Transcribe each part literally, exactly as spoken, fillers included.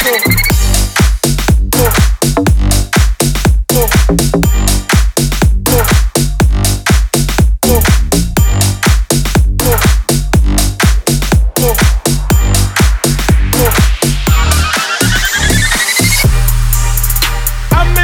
Turn up! I'm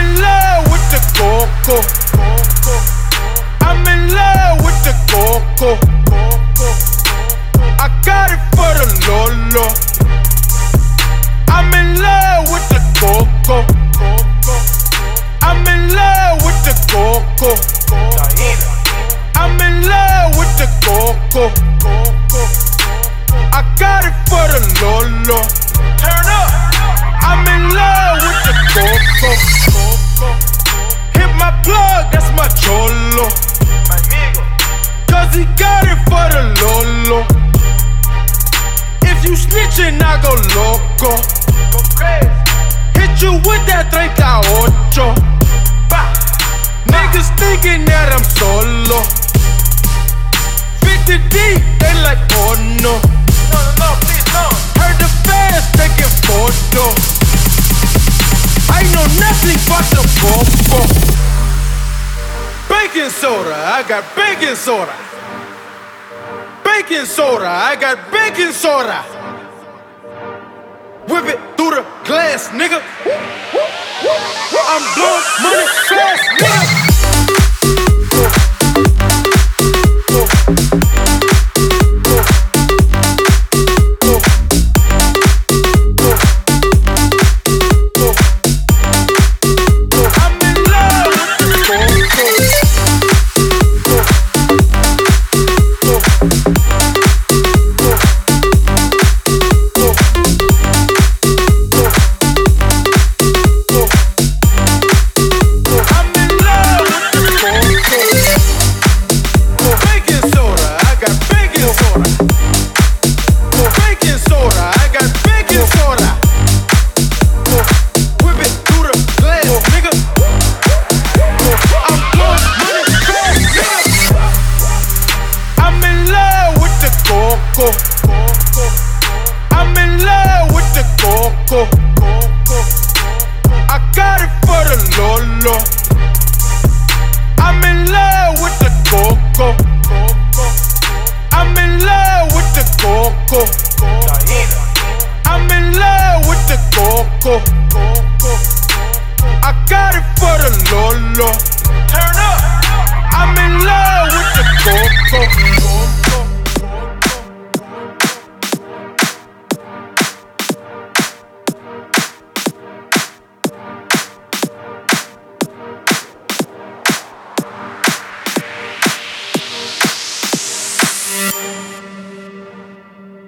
in love with the coco.